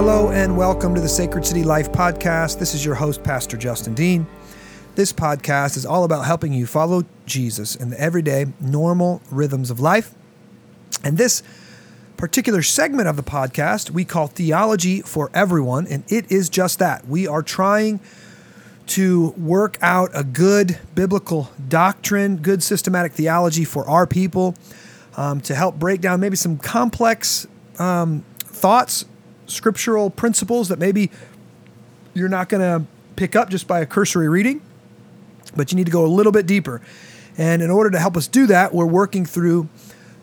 Hello and welcome to the Sacred City Life Podcast. This is your host, Pastor Justin Dean. This podcast is all about helping you follow Jesus in the everyday, normal rhythms of life. And this particular segment of the podcast we call Theology for Everyone, and it is just that. We are trying to work out a good biblical doctrine, good systematic theology for our people, to help break down maybe some complex thoughts, scriptural principles that maybe you're not going to pick up just by a cursory reading, but you need to go a little bit deeper. And in order to help us do that, we're working through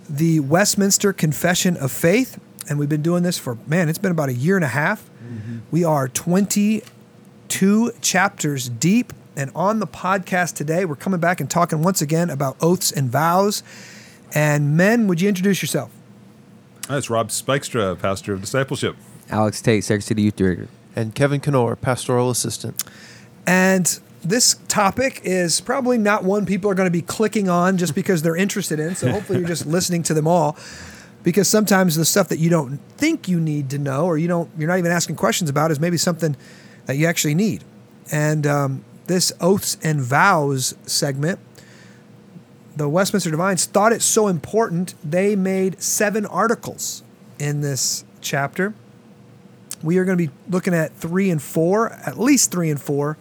the Westminster Confession of Faith, and we've been doing this for, it's been about a year and a half. Mm-hmm. We are 22 chapters deep, and on the podcast today, we're coming back and talking once again about oaths and vows. And men, would you introduce yourself? That's Rob Spikestra, Pastor of Discipleship. Alex Tate, Sacred City Youth Director. And Kevin Knorr, Pastoral Assistant. And this topic is probably not one people are going to be clicking on just because they're interested in, so hopefully you're just listening to them all, because sometimes the stuff that you don't think you need to know or you're not even asking questions about is maybe something that you actually need. And this Oaths and Vows segment, the Westminster Divines thought it so important, they made 7 articles in this chapter. We are going to be looking at 3 and 4, at least 3 and 4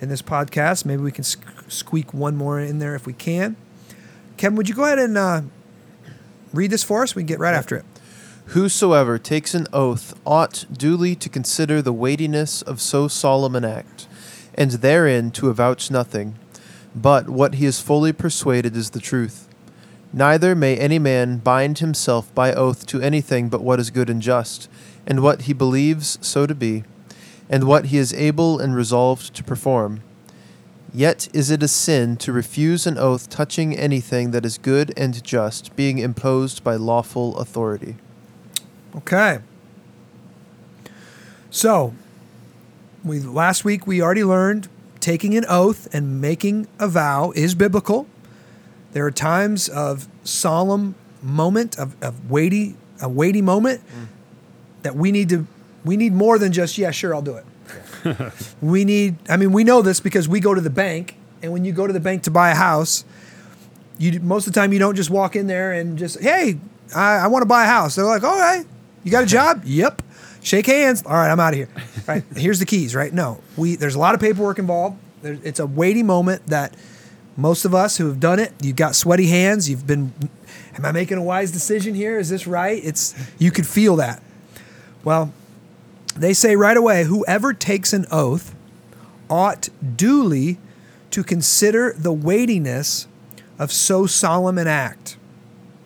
in this podcast. Maybe we can squeak one more in there if we can. Kevin, would you go ahead and read this for us? We can get right after it. Whosoever takes an oath ought duly to consider the weightiness of so solemn an act, and therein to avouch nothing, but what he is fully persuaded is the truth. Neither may any man bind himself by oath to anything but what is good and just, and what he believes so to be, and what he is able and resolved to perform. Yet is it a sin to refuse an oath touching anything that is good and just, being imposed by lawful authority. Okay. So, last week we already learned taking an oath and making a vow is biblical. There are times of solemn moment, of weighty moment that we need more than just, yeah, sure, I'll do it. Yeah. We know this because we go to the bank, and when you go to the bank to buy a house, most of the time you don't just walk in there and just, hey, I want to buy a house. They're like, all right, you got a job? Yep. Shake hands. All right, I'm out of here. Right, here's the keys, right? No, there's a lot of paperwork involved. It's a weighty moment that most of us who have done it, you've got sweaty hands. You've been, am I making a wise decision here? Is this right? You could feel that. Well, they say right away, whoever takes an oath ought duly to consider the weightiness of so solemn an act,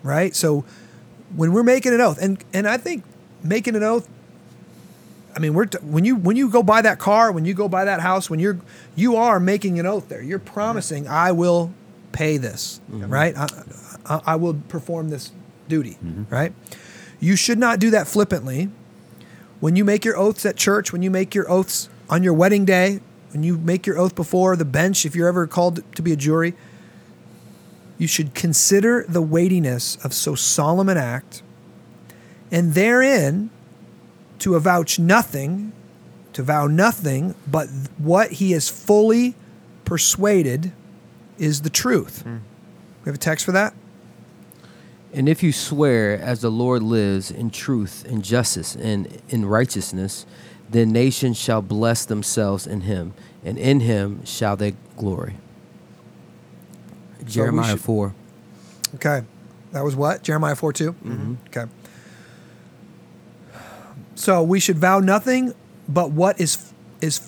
right? So when we're making an oath, and I think making an oath, when you go buy that car, when you go buy that house, when you are making an oath there, you're promising, I will pay this, mm-hmm. right? I will perform this duty, mm-hmm. right? You should not do that flippantly. When you make your oaths at church, when you make your oaths on your wedding day, when you make your oath before the bench, if you're ever called to be a jury, you should consider the weightiness of so solemn an act, and therein to avouch nothing, to vow nothing, but what he is fully persuaded is the truth. Mm. We have a text for that? And if you swear, as the Lord lives, in truth and justice and in righteousness, then nations shall bless themselves in him, and in him shall they glory. Jeremiah 4. Okay. That was what? Jeremiah 4:2? Mm-hmm. Okay. So we should vow nothing, but what is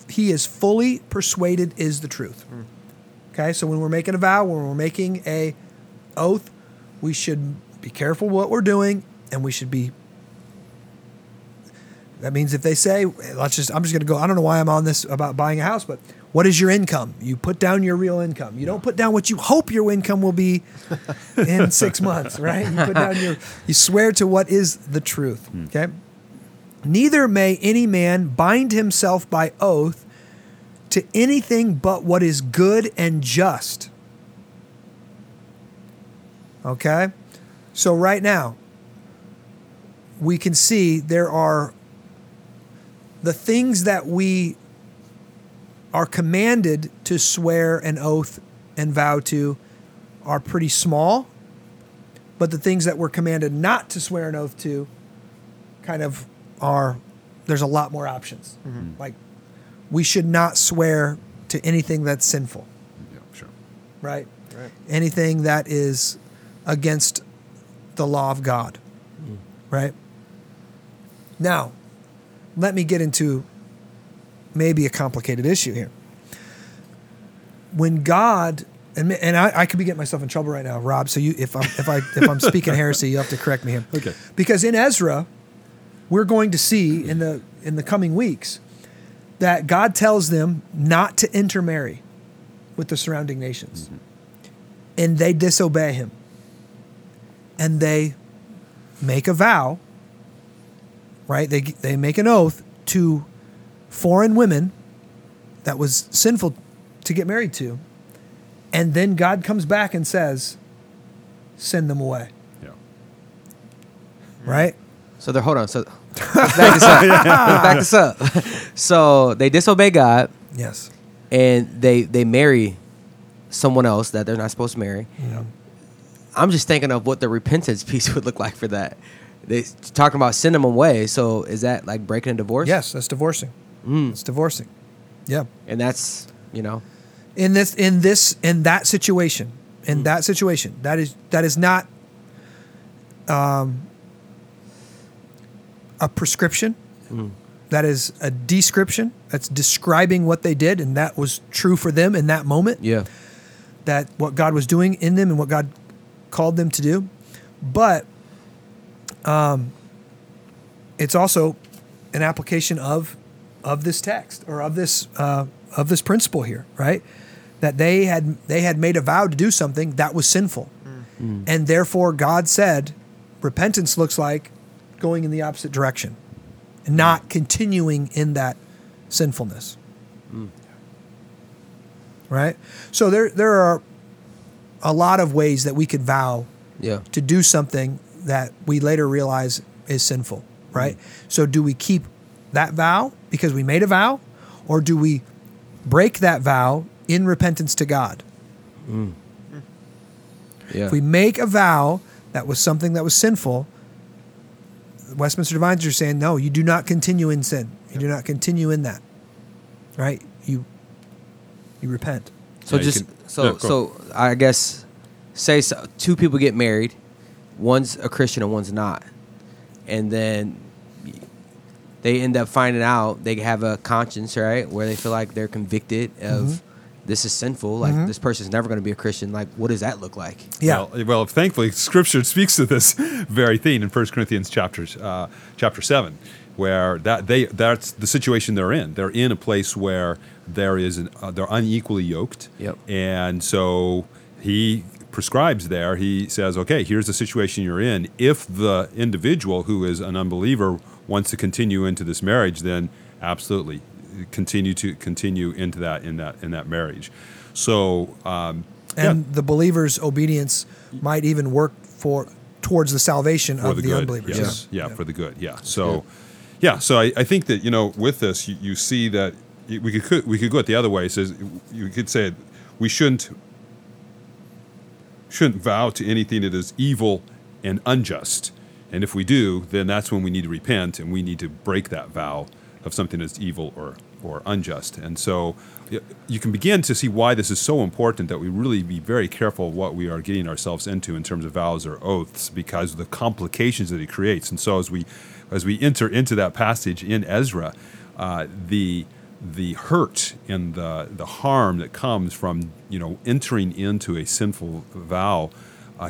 he is fully persuaded is the truth. Mm. Okay, so when we're making a vow, when we're making a oath, we should be careful what we're doing, and we should be. That means if they say, I'm just going to go. I don't know why I'm on this about buying a house, but what is your income? You put down your real income. You don't put down what you hope your income will be in 6 months, right? You put down you swear to what is the truth. Mm. Okay. Neither may any man bind himself by oath to anything but what is good and just. Okay? So right now, we can see there are the things that we are commanded to swear an oath and vow to are pretty small, but the things that we're commanded not to swear an oath to kind of are, there's a lot more options. Mm-hmm. Like, we should not swear to anything that's sinful. Yeah, sure. Right? Anything that is against the law of God. Mm. Right? Now, let me get into maybe a complicated issue here. When God, and I could be getting myself in trouble right now, Rob. So you, if I'm speaking heresy, you have to correct me here. Okay. Because in Ezra, we're going to see in the coming weeks that God tells them not to intermarry with the surrounding nations, mm-hmm. and they disobey him, and they make a vow. Right? They make an oath to foreign women that was sinful to get married to, and then God comes back and says, send them away. Yeah. Right? So they're, hold on. So let's back this up. So they disobey God. Yes. And they marry someone else that they're not supposed to marry. Yeah. I'm just thinking of what the repentance piece would look like for that. They're talking about send them away. So is that like breaking a divorce? Yes, that's divorcing. Mm. It's divorcing. Yeah. And that's, you know, in that situation, that is not a prescription. Mm. That is a description. That's describing what they did, and that was true for them in that moment. Yeah. That what God was doing in them and what God called them to do. But it's also an application of this text, or of this principle here, right? That they had made a vow to do something that was sinful. Mm. And therefore God said, repentance looks like going in the opposite direction and not continuing in that sinfulness. Mm. Right? So there are a lot of ways that we could vow to do something that we later realize is sinful, right? Mm. So do we keep that vow because we made a vow, or do we break that vow in repentance to God? Mm. Yeah. If we make a vow that was something that was sinful, Westminster Divines are saying, no, you do not continue in sin. You do not continue in that, right? You repent. So yeah, so I guess, say so, two people get married, one's a Christian and one's not, and then they end up finding out they have a conscience, right, where they feel like they're convicted of this is sinful, like this person's never going to be a Christian. Like, what does that look like? Yeah. Well, thankfully, Scripture speaks to this very thing in First Corinthians chapter 7, where that's the situation they're in. They're in a place where they're unequally yoked, and so he prescribes there. He says, okay, here's the situation you're in. If the individual who is an unbeliever wants to continue into this marriage, then absolutely continue into that marriage. So, the believer's obedience might even work towards the salvation of the unbelievers. Yes. Yeah. Yeah, for the good. Yeah. So, yeah. So I think that, you know, with this, you see that we could go it the other way. It says you could say we shouldn't vow to anything that is evil and unjust. And if we do, then that's when we need to repent and we need to break that vow of something that's evil or unjust. And so you can begin to see why this is so important that we really be very careful of what we are getting ourselves into in terms of vows or oaths, because of the complications that it creates. And so as we enter into that passage in Ezra, the hurt and the harm that comes from, you know, entering into a sinful vow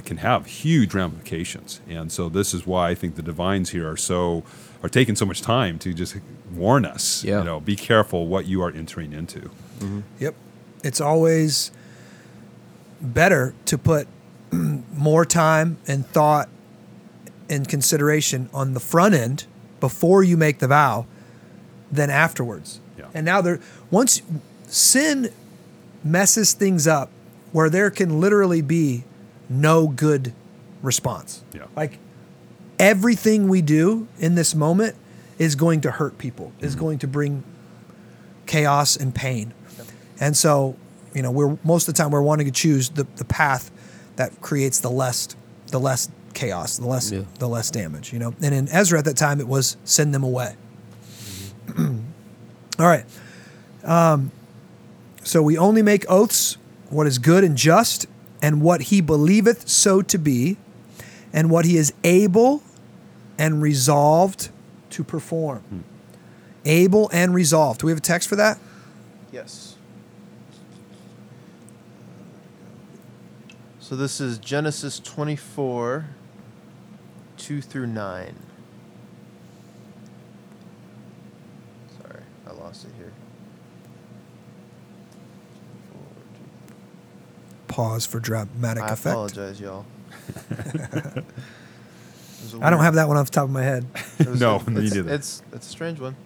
can have huge ramifications. And so this is why I think the divines here are taking so much time to just warn us. Yeah. You know, be careful what you are entering into. Mm-hmm. Yep, it's always better to put more time and thought and consideration on the front end before you make the vow than afterwards. And now once sin messes things up where there can literally be no good response. Yeah. Like, everything we do in this moment is going to hurt people, is going to bring chaos and pain. And so, you know, we're most of the time we're wanting to choose the path that creates the less chaos, the less damage, you know. And in Ezra at that time, it was send them away. Mm-hmm. All right. So we only make oaths what is good and just, and what he believeth so to be, and what he is able and resolved to perform. Mm. Able and resolved. Do we have a text for that? Yes. So this is Genesis 24, 2 through 9. Sorry, I lost it here. Pause for dramatic effect. I apologize, y'all. I don't have that one off the top of my head. No, you did that. It's a strange one.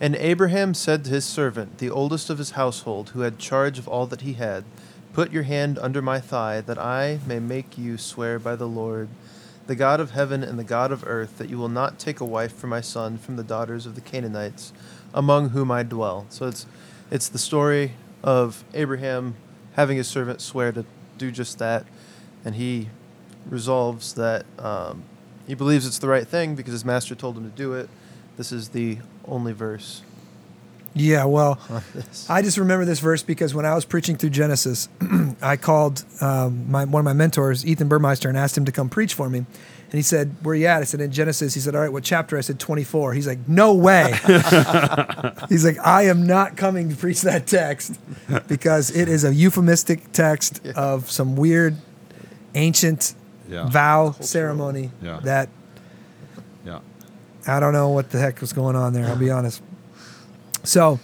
And Abraham said to his servant, the oldest of his household, who had charge of all that he had, "Put your hand under my thigh, that I may make you swear by the Lord, the God of heaven and the God of earth, that you will not take a wife for my son from the daughters of the Canaanites, among whom I dwell." So it's the story of Abraham having his servant swear to do just that, and he resolves that he believes it's the right thing because his master told him to do it. This is the only verse. Yeah, well, I just remember this verse because when I was preaching through Genesis, I called one of my mentors, Ethan Burmeister, and asked him to come preach for me. And he said, "Where are you at?" I said, "In Genesis." He said, "All right, what chapter?" I said, 24. He's like, "No way." He's like, "I am not coming to preach that text because it is a euphemistic text of some weird ancient vow ceremony that I don't know what the heck was going on there, I'll be honest." So,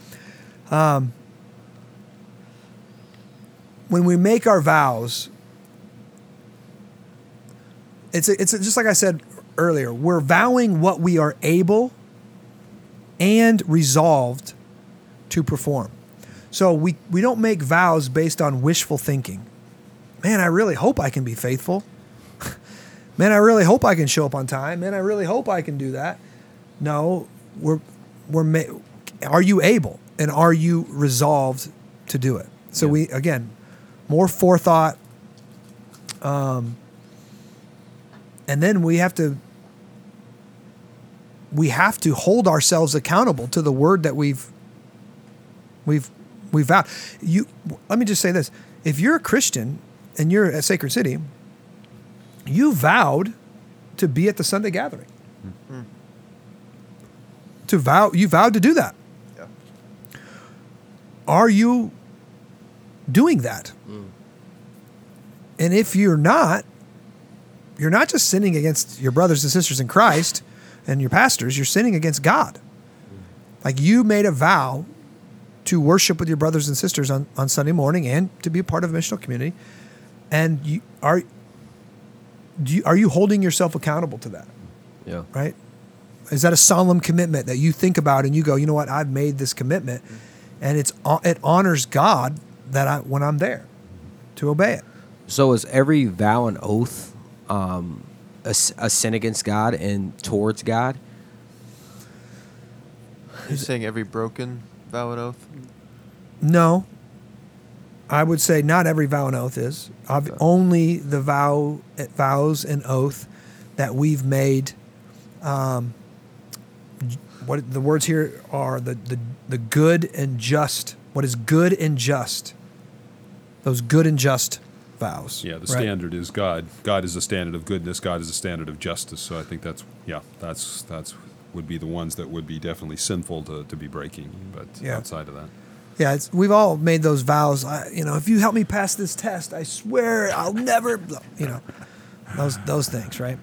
when we make our vows, it's just like I said earlier, we're vowing what we are able and resolved to perform. So we don't make vows based on wishful thinking. Man, I really hope I can be faithful. Man, I really hope I can show up on time. Man, I really hope I can do that. No, are you able and are you resolved to do it? So we, again, more forethought, and then we have to hold ourselves accountable to the word that we've vowed. Let me just say this. If you're a Christian and you're at Sacred City, you vowed to be at the Sunday gathering. Mm-hmm. You vowed to do that. Yeah. Are you doing that? Mm. And if you're not just sinning against your brothers and sisters in Christ and your pastors, you're sinning against God. Like, you made a vow to worship with your brothers and sisters on Sunday morning and to be a part of a missional community. And are you holding yourself accountable to that? Yeah. Right? Is that a solemn commitment that you think about and you go, "You know what, I've made this commitment," and it honors God that when I'm there to obey it. So is every vow and oath a sin against God and towards God? You're saying every broken vow and oath? No. I would say not every vow and oath is. Only the vows and oath that we've made. What the words here are, the good and just. What is good and just? Those good and just vows. Yeah, the standard is God. God is the standard of goodness. God is the standard of justice. So I think that's would be the ones that would be definitely sinful to be breaking. But outside of that, we've all made those vows. If you help me pass this test, I swear I'll never. Those things, right?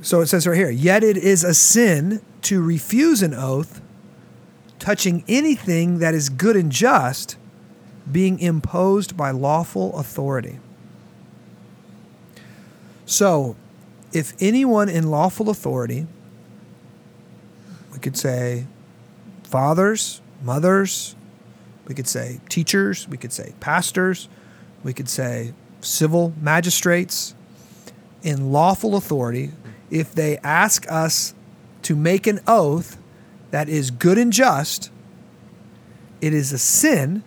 So it says right here, "Yet it is a sin to refuse an oath touching anything that is good and just, being imposed by lawful authority." So if anyone in lawful authority, we could say fathers, mothers, we could say teachers, we could say pastors, we could say civil magistrates in lawful authority, if they ask us to make an oath that is good and just, it is a sin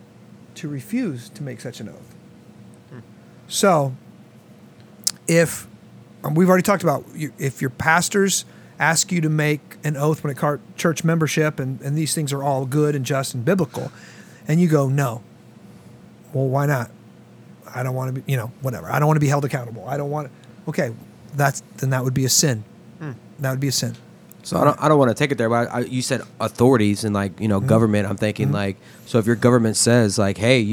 to refuse to make such an oath. So if, we've already talked about, if your pastors ask you to make an oath when it comes to church membership, and these things are all good and just and biblical, and you go, no, well, why not? I don't want to be, whatever. I don't want to be held accountable. I don't want to, okay, that would be a sin. That would be a sin. So I don't want to take it there, but you said authorities and mm-hmm. government. I'm thinking mm-hmm. So if your government says hey,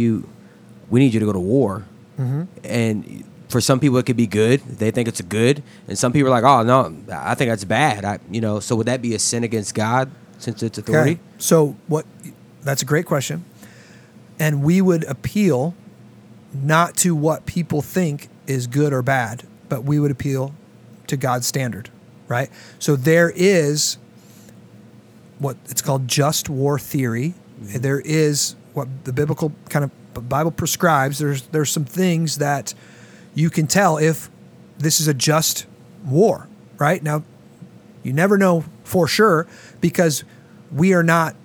we need you to go to war. Mm-hmm. And for some people it could be good. They think it's a good. And some people are oh, no, I think that's bad. So would that be a sin against God since it's authority? Okay. So that's a great question. And we would appeal not to what people think is good or bad, but we would appeal to God's standard, right? So there is what it's called just war theory. Mm-hmm. There is what the biblical Bible prescribes. There's some things that you can tell if this is a just war, right? Now, you never know for sure because we are not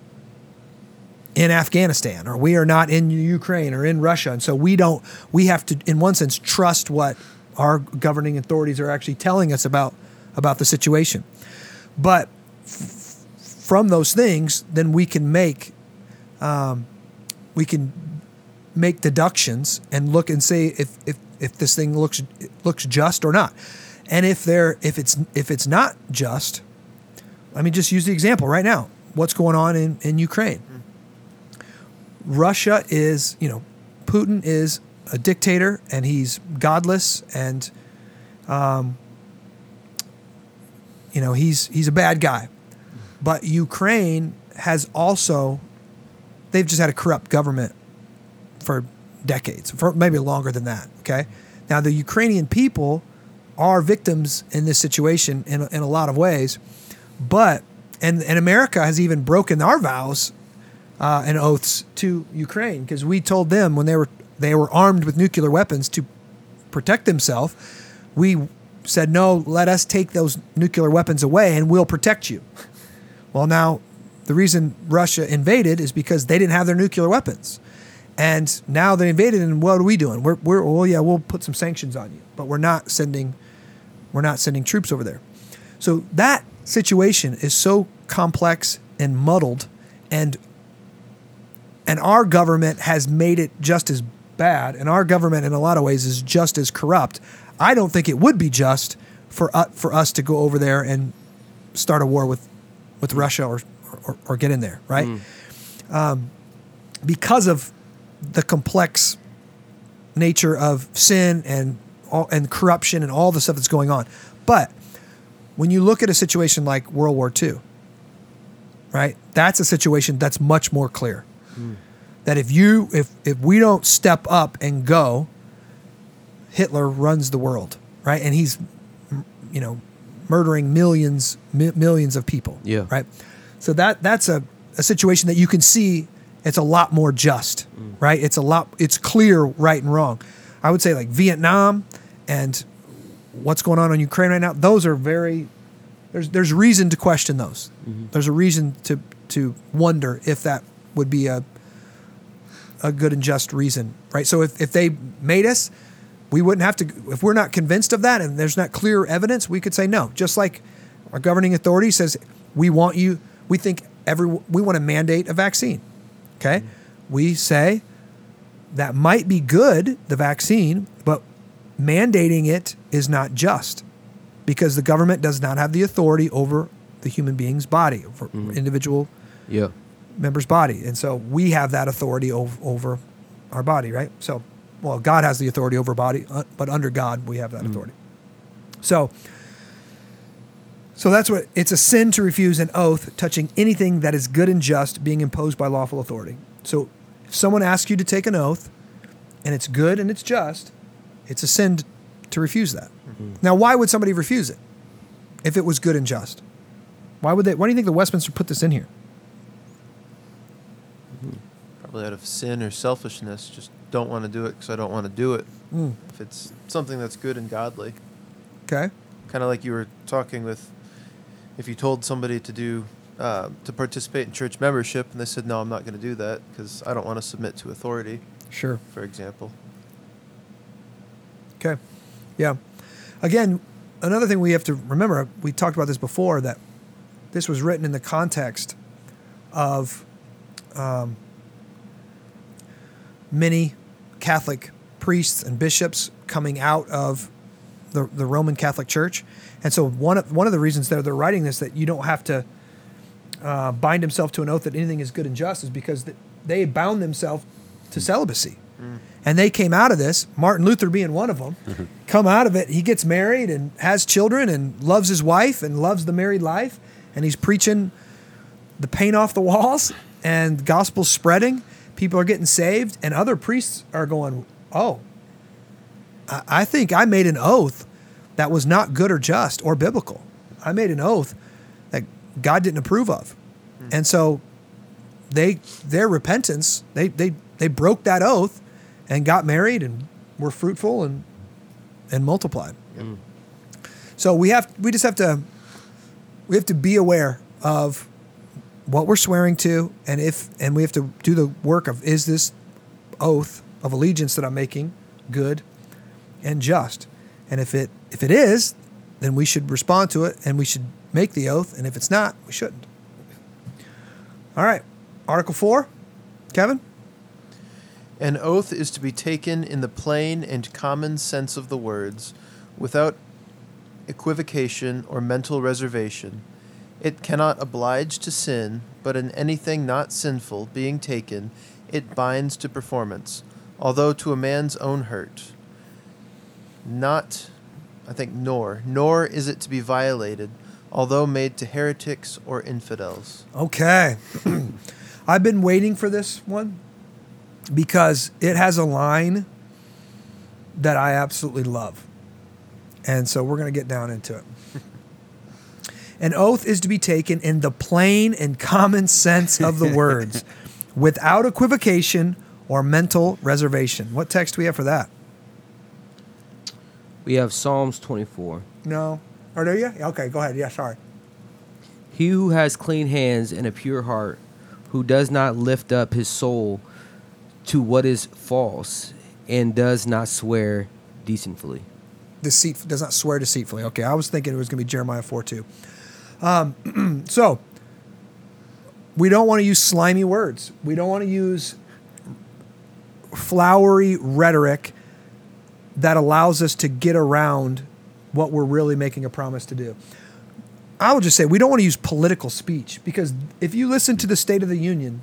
in Afghanistan, or we are not in Ukraine or in Russia. And so we have to, in one sense, trust what our governing authorities are actually telling us about the situation. But from those things, then we can make, deductions and look and see if this thing looks just or not. And if it's not just, let me just use the example right now. What's going on in Ukraine? Russia is, Putin is a dictator and he's godless and, he's a bad guy. But Ukraine has also, they've just had a corrupt government for decades, for maybe longer than that, okay? Now, the Ukrainian people are victims in this situation in a lot of ways, but, and America has even broken our vows and oaths to Ukraine because we told them when they were armed with nuclear weapons to protect themselves, we said, no, let us take those nuclear weapons away and we'll protect you. Well, now, the reason Russia invaded is because they didn't have their nuclear weapons. And now they invaded, and what are we doing? We'll put some sanctions on you, but we're not sending troops over there. So that situation is so complex and muddled, and our government has made it just as bad, and our government in a lot of ways is just as corrupt. I don't think it would be just for us to go over there and start a war with Russia or get in there, right? Because of the complex nature of sin and corruption and all the stuff that's going on. But when you look at a situation like World War II, right? That's a situation that's much more clear. That if we don't step up and go, Hitler runs the world, right? And he's murdering millions of people, yeah, right? So that's a situation that you can see. It's a lot more just, right? It's clear right and wrong. I would say Vietnam and what's going on in Ukraine right now, those are there's reason to question those. Mm-hmm. There's a reason to wonder if that would be a good and just reason, right? So if they made us, we wouldn't have to, if we're not convinced of that and there's not clear evidence, we could say no. Just like our governing authority says, we want to mandate a vaccine. Okay, we say that might be good, the vaccine, but mandating it is not just because the government does not have the authority over the human being's body, over individual member's body. And so we have that authority over our body, right? So, well, God has the authority over body, but under God we have that authority. So that's what it's a sin to refuse an oath touching anything that is good and just being imposed by lawful authority. So if someone asks you to take an oath and it's good and it's just, it's a sin to refuse that. Mm-hmm. Now, why would somebody refuse it if it was good and just? Why do you think the Westminster put this in here? Mm-hmm. Probably out of sin or selfishness, just don't want to do it because I don't want to do it. If it's something that's good and godly. Okay. Kind of like you were talking with if you told somebody to do to participate in church membership and they said, no, I'm not going to do that because I don't want to submit to authority. Sure. For example. Okay. Yeah. Again, another thing we have to remember, we talked about this before, that this was written in the context of many Catholic priests and bishops coming out of the Roman Catholic Church. And so one of the reasons that they're writing this, that you don't have to bind himself to an oath that anything is good and just, is because they bound themselves to celibacy. Mm. And they came out of this, Martin Luther being one of them, mm-hmm. come out of it. He gets married and has children and loves his wife and loves the married life. And he's preaching the paint off the walls and the gospel's spreading. People are getting saved. And other priests are going, oh, I think I made an oath that was not good or just or biblical. I made an oath that God didn't approve of. Mm-hmm. And so their repentance, they broke that oath and got married and were fruitful and multiplied. Mm. So we have to be aware of what we're swearing to, and we have to do the work of, is this oath of allegiance that I'm making good and just? And if it is, then we should respond to it and we should make the oath, and if it's not, we shouldn't. All right. Article 4, Kevin? An oath is to be taken in the plain and common sense of the words, without equivocation or mental reservation. It cannot oblige to sin, but in anything not sinful being taken, it binds to performance, although to a man's own hurt. Nor is it to be violated, although made to heretics or infidels. Okay. I've been waiting for this one, because it has a line that I absolutely love. And so we're going to get down into it. An oath is to be taken in the plain and common sense of the words, without equivocation or mental reservation. What text do we have for that? We have Psalms 24. No. Or do you? Okay, go ahead. Yeah, sorry. He who has clean hands and a pure heart, who does not lift up his soul to what is false, and does not swear deceitfully. Does not swear deceitfully. Okay, I was thinking it was going to be Jeremiah 4:2. So, we don't want to use slimy words. We don't want to use flowery rhetoric that allows us to get around what we're really making a promise to do. I would just say we don't want to use political speech, because if you listen to the State of the Union,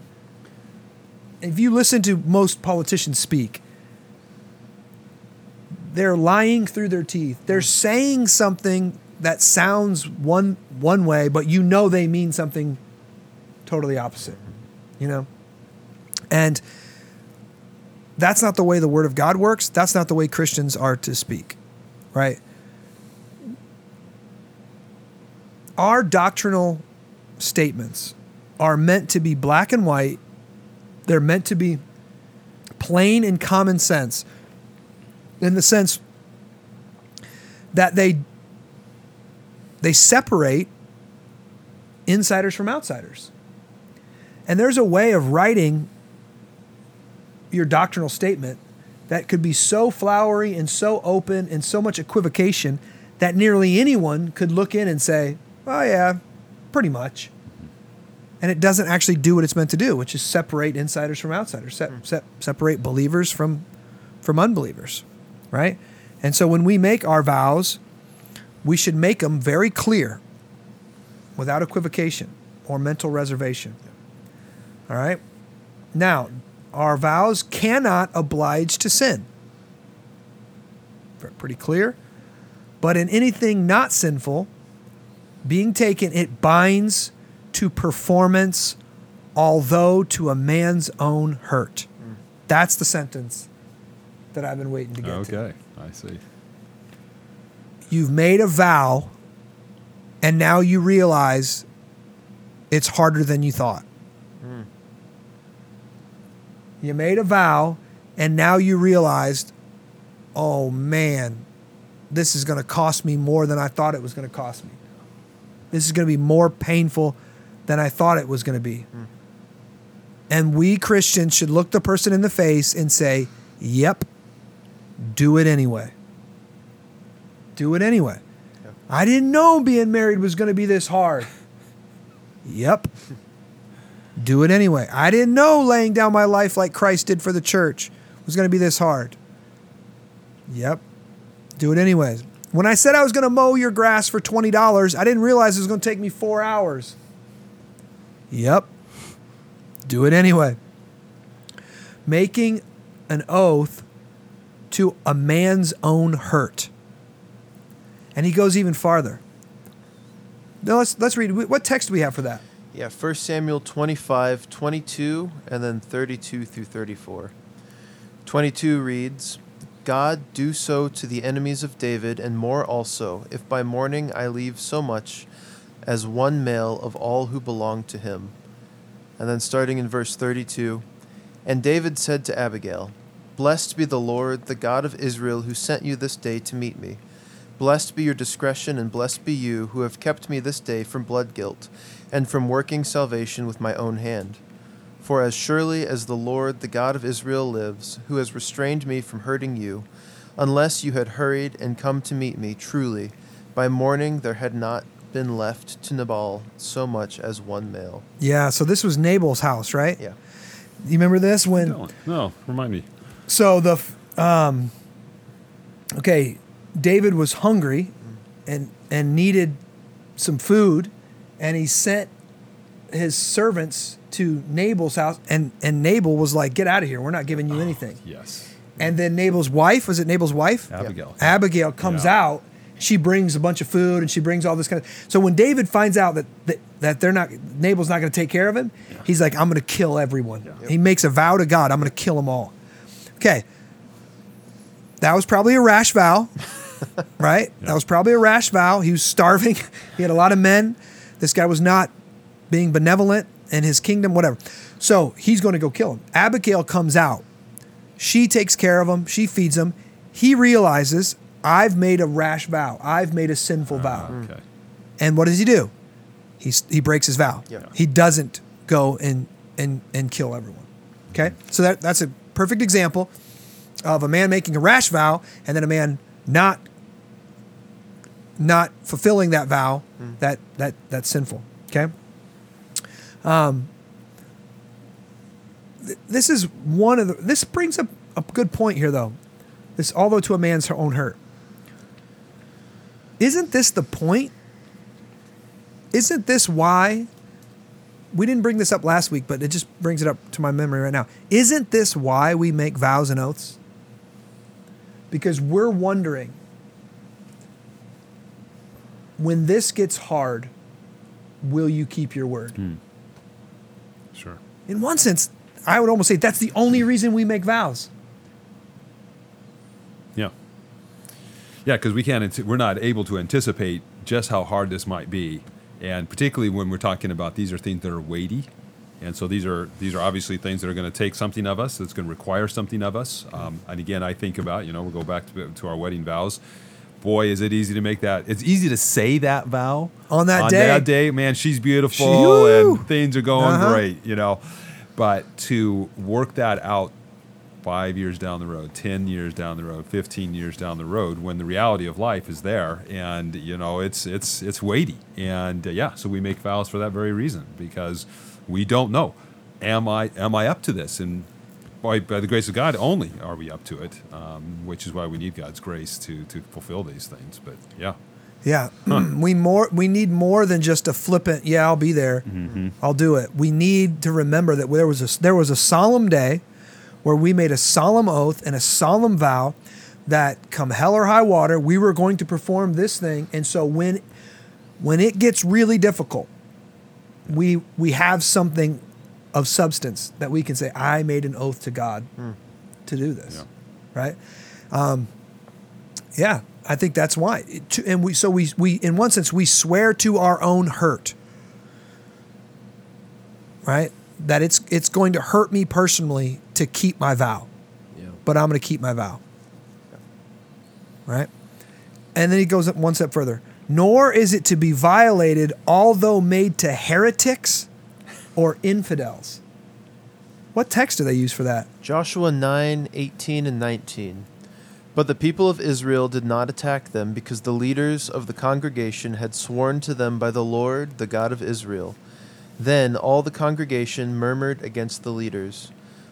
if you listen to most politicians speak, they're lying through their teeth. They're saying something that sounds one way, but you know they mean something totally opposite, you know? And that's not the way the Word of God works. That's not the way Christians are to speak, right? Our doctrinal statements are meant to be black and white. They're meant to be plain and common sense, in the sense that they separate insiders from outsiders. And there's a way of writing your doctrinal statement that could be so flowery and so open and so much equivocation that nearly anyone could look in and say, oh yeah, pretty much. And it doesn't actually do what it's meant to do, which is separate insiders from outsiders, separate believers from unbelievers, right? And so when we make our vows, we should make them very clear, without equivocation or mental reservation. All right? Now, our vows cannot oblige to sin. Pretty clear. But in anything not sinful being taken, it binds to performance, although to a man's own hurt. Mm. That's the sentence that I've been waiting to get to. Okay, I see. You've made a vow, and now you realize it's harder than you thought. Mm. You made a vow, and now you realized, oh man, this is going to cost me more than I thought it was going to cost me. This is going to be more painful than I thought it was going to be. Mm. And we Christians should look the person in the face and say, yep, do it anyway. Do it anyway. Yep. I didn't know being married was going to be this hard. Yep. Do it anyway. I didn't know laying down my life like Christ did for the church was going to be this hard. Yep. Do it anyways. When I said I was going to mow your grass for $20, I didn't realize it was going to take me 4 hours. Yep. Do it anyway. Making an oath to a man's own hurt. And he goes even farther. Now let's read. What text do we have for that? Yeah, 1 Samuel 25, 22, and then 32 through 34. 22 reads, God, do so to the enemies of David and more also, if by morning I leave so much as one male of all who belong to him. And then starting in verse 32, and David said to Abigail, blessed be the Lord, the God of Israel, who sent you this day to meet me. Blessed be your discretion, and blessed be you who have kept me this day from blood guilt and from working salvation with my own hand. For as surely as the Lord, the God of Israel, lives, who has restrained me from hurting you, unless you had hurried and come to meet me, truly, by morning there had not been left to Nabal so much as one male. Yeah, so this was Nabal's house, right? Yeah. You remember this? No, remind me. So the, David was hungry and needed some food, and he sent his servants to Nabal's house, and Nabal was like, get out of here. We're not giving you anything. Yes. And then Nabal's wife, was it Nabal's wife? Abigail. Yeah. Abigail comes out. She brings a bunch of food, and she brings all this kind of... So when David finds out that they're not, Nabal's not going to take care of him, he's like, I'm going to kill everyone. Yeah. He makes a vow to God, I'm going to kill them all. Okay. That was probably a rash vow, right? Yeah. That was probably a rash vow. He was starving. He had a lot of men. This guy was not being benevolent in his kingdom, whatever. So he's going to go kill him. Abigail comes out. She takes care of him. She feeds him. He realizes, I've made a rash vow. I've made a sinful vow. Okay. And what does he do? He breaks his vow. Yeah. He doesn't go and kill everyone. Okay? Mm-hmm. So that's a perfect example of a man making a rash vow and then a man not fulfilling that vow. Mm. That's sinful. Okay? This is one of the... This brings up a good point here, though. This, although to a man's own hurt. Isn't this the point? Isn't this why... We didn't bring this up last week, but it just brings it up to my memory right now. Isn't this why we make vows and oaths? Because we're wondering, when this gets hard, will you keep your word? Hmm. Sure. In one sense, I would almost say that's the only reason we make vows. Yeah. Yeah, because we're not able to anticipate just how hard this might be. And particularly when we're talking about, these are things that are weighty. And so these are obviously things that are going to take something of us, that's going to require something of us. And again, I think about, we'll go back to our wedding vows. Boy, is it easy to make that. It's easy to say that vow. On that day, man, she's beautiful and things are going great, But to work that out 5 years down the road, 10 years down the road, 15 years down the road, when the reality of life is there, and it's weighty, and so we make vows for that very reason, because we don't know, am I up to this, and by the grace of God only are we up to it, which is why we need God's grace to fulfill these things. But we need more than just a flippant I'll be there, I'll do it. We need to remember that there was a solemn day where we made a solemn oath and a solemn vow that come hell or high water, we were going to perform this thing. And so when it gets really difficult, we have something of substance that we can say, I made an oath to God to do this, right? I think that's why. And we in one sense, we swear to our own hurt, right? That it's going to hurt me personally to keep my vow, but I'm going to keep my vow, right? And then he goes up one step further. nor is it to be violated, although made to heretics or infidels. What text do they use for that? Joshua 9:18 and 19. But the people of Israel did not attack them, because the leaders of the congregation had sworn to them by the Lord, the God of Israel. Then all the congregation murmured against the leaders.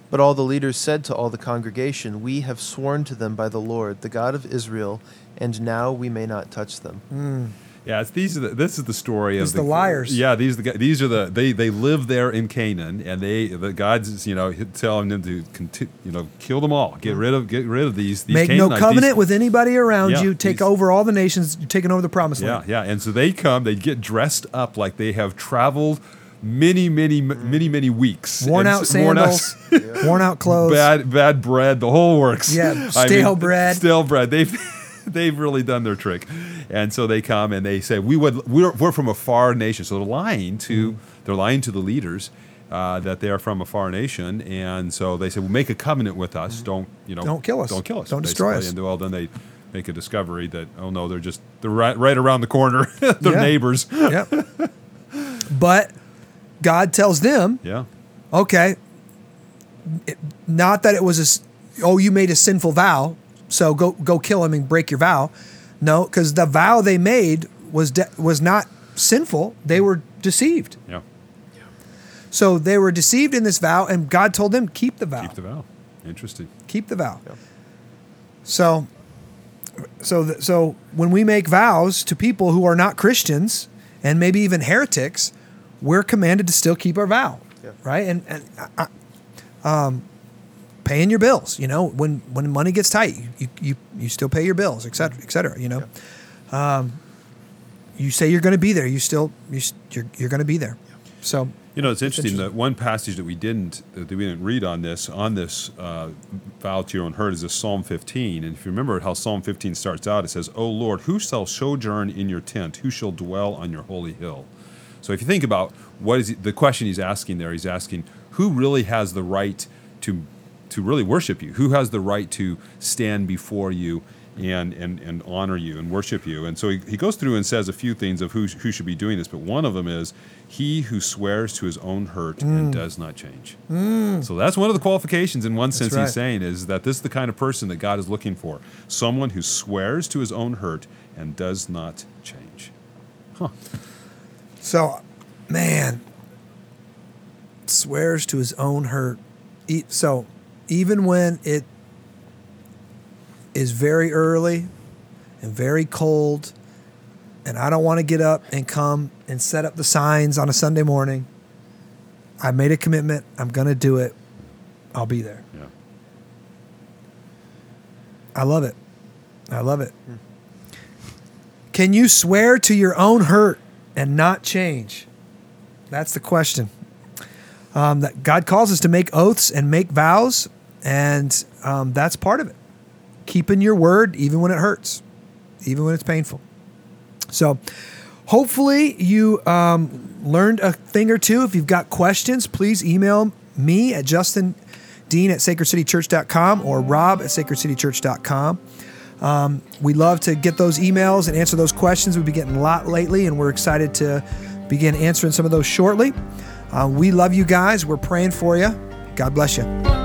But all the leaders said to all the congregation, we have sworn to them by the Lord, the God of Israel, and now we may not touch them. Mm. Yeah, this is the story of the liars. Yeah, these are the they live there in Canaan, and God's telling them to kill them all, get rid of these. Make no covenant with anybody around you. Take over all the nations. You're taking over the promised land. Yeah, and so they get dressed up like they have traveled many weeks. Worn out sandals, worn out clothes, bad bread, the whole works. Yeah, stale bread. They've really done their trick. And so they come and they say, we're from a far nation. So they're lying to the leaders that they are from a far nation. And so they say, well, make a covenant with us. Mm-hmm. Don't kill us. Don't kill us. Don't destroy us. And well, then they make a discovery that, oh no, they're right around the corner. They're neighbors. Yeah. But God tells them, okay, not that it was you made a sinful vow, so go kill him and break your vow. No, because the vow they made was not sinful. They were deceived. Yeah. So they were deceived in this vow, and God told them, keep the vow. Keep the vow. Interesting. Keep the vow. Yeah. So when we make vows to people who are not Christians and maybe even heretics, we're commanded to still keep our vow, right? And paying your bills, when money gets tight, you still pay your bills, et cetera, you say you're going to be there. You're going to be there. Yeah. So, it's interesting that one passage that we didn't read on this vow to your own herd is this Psalm 15. And if you remember how Psalm 15 starts out, it says, O Lord, who shall sojourn in your tent? Who shall dwell on your holy hill? So if you think about what is the question he's asking there, he's asking who really has the right to really worship you, who has the right to stand before you and honor you and worship you. And so he goes through and says a few things of who should be doing this, but one of them is he who swears to his own hurt and does not change. Mm. So that's one of the qualifications in one sense he's saying is that this is the kind of person that God is looking for, someone who swears to his own hurt and does not change. Huh. So, man, swears to his own hurt. So even when it is very early and very cold and I don't want to get up and come and set up the signs on a Sunday morning, I made a commitment. I'm going to do it. I'll be there. Yeah. I love it. Hmm. Can you swear to your own hurt and not change? That's the question. That God calls us to make oaths and make vows, and that's part of it. Keeping your word even when it hurts, even when it's painful. So hopefully you learned a thing or two. If you've got questions, please email me at justindean@sacredcitychurch.com or rob@sacredcitychurch.com. We love to get those emails and answer those questions. We've been getting a lot lately, and we're excited to begin answering some of those shortly. We love you guys. We're praying for you. God bless you.